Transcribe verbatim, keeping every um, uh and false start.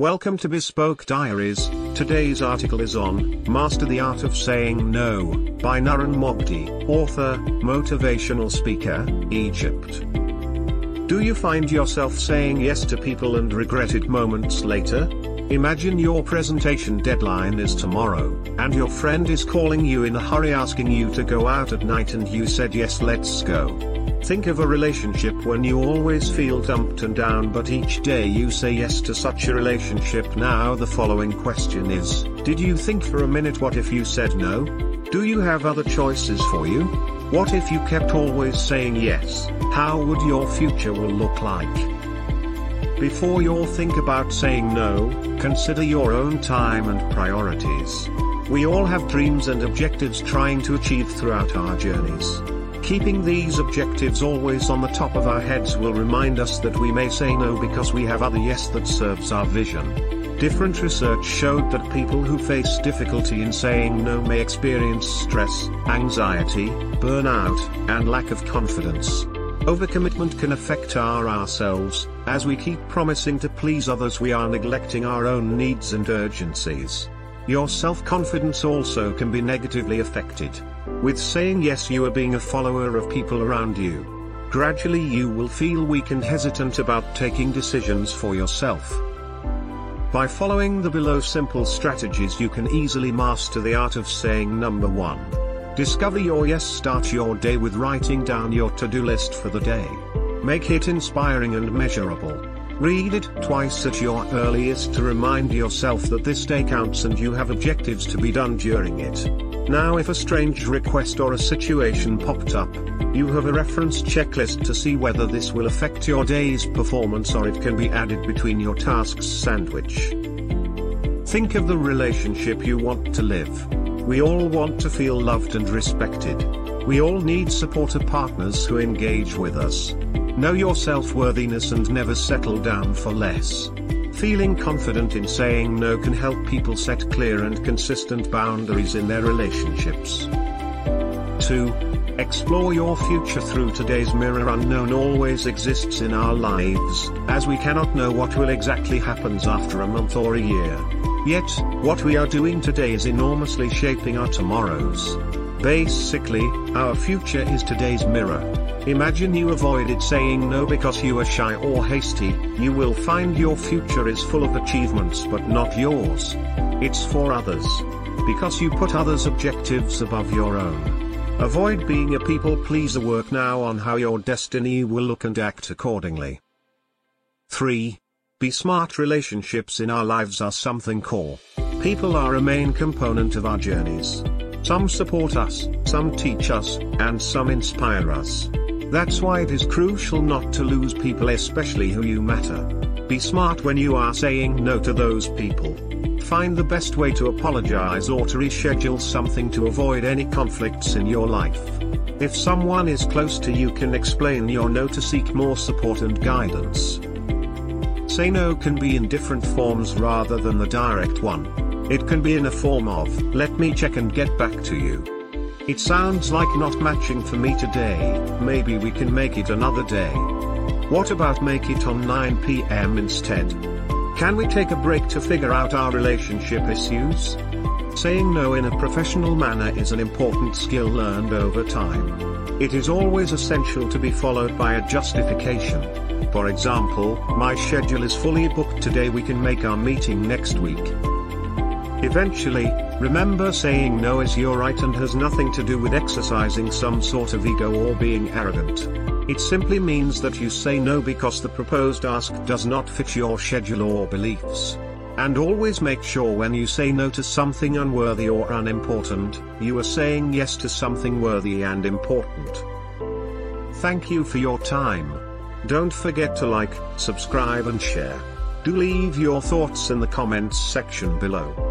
Welcome to Bespoke Diaries. Today's article is on Master the Art of Saying No, by Naren Mogdi, author, motivational speaker, Egypt. Do you find yourself saying yes to people and regret it moments later? Imagine your presentation deadline is tomorrow, and your friend is calling you in a hurry asking you to go out at night and you said yes, let's go. Think of a relationship when you always feel dumped and down, but each day you say yes to such a relationship. Now the following question is, did you think for a minute, what if you said no? Do you have other choices for you? What if you kept always saying yes? How would your future will look like? Before you think about saying no, consider your own time and priorities. We all have dreams and objectives trying to achieve throughout our journeys. Keeping these objectives always on the top of our heads will remind us that we may say no because we have other yes that serves our vision. Different research showed that people who face difficulty in saying no may experience stress, anxiety, burnout, and lack of confidence. Overcommitment can affect our ourselves, as we keep promising to please others we are neglecting our own needs and urgencies. Your self-confidence also can be negatively affected. With saying yes, you are being a follower of people around you. Gradually you will feel weak and hesitant about taking decisions for yourself. By following the below simple strategies, you can easily master the art of saying number one. Discover your yes. Start your day with writing down your to-do list for the day. Make it inspiring and measurable. Read it twice at your earliest to remind yourself that this day counts and you have objectives to be done during it. Now, if a strange request or a situation popped up, you have a reference checklist to see whether this will affect your day's performance or it can be added between your tasks sandwich. Think of the relationship you want to live. We all want to feel loved and respected. We all need supportive partners who engage with us. Know your self-worthiness and never settle down for less. Feeling confident in saying no can help people set clear and consistent boundaries in their relationships. two. Explore your future through today's mirror. Unknown always exists in our lives, as we cannot know what will exactly happen after a month or a year. Yet, what we are doing today is enormously shaping our tomorrows. Basically, our future is today's mirror. Imagine you avoided saying no because you were shy or hasty. You will find your future is full of achievements but not yours. It's for others. Because you put others' objectives above your own. Avoid being a people pleaser. Work now on how your destiny will look and act accordingly. three. Be smart. Relationships in our lives are something core. People are a main component of our journeys. Some support us, some teach us, and some inspire us. That's why it is crucial not to lose people, especially who you matter. Be smart when you are saying no to those people. Find the best way to apologize or to reschedule something to avoid any conflicts in your life. If someone is close to you, can explain your no to seek more support and guidance. Say no can be in different forms rather than the direct one. It can be in a form of, let me check and get back to you. It sounds like not matching for me today, maybe we can make it another day. What about make it on nine p m instead? Can we take a break to figure out our relationship issues? Saying no in a professional manner is an important skill learned over time. It is always essential to be followed by a justification. For example, my schedule is fully booked today, we can make our meeting next week. Eventually, remember saying no is your right and has nothing to do with exercising some sort of ego or being arrogant. It simply means that you say no because the proposed ask does not fit your schedule or beliefs. And always make sure when you say no to something unworthy or unimportant, you are saying yes to something worthy and important. Thank you for your time. Don't forget to like, subscribe and share. Do leave your thoughts in the comments section below.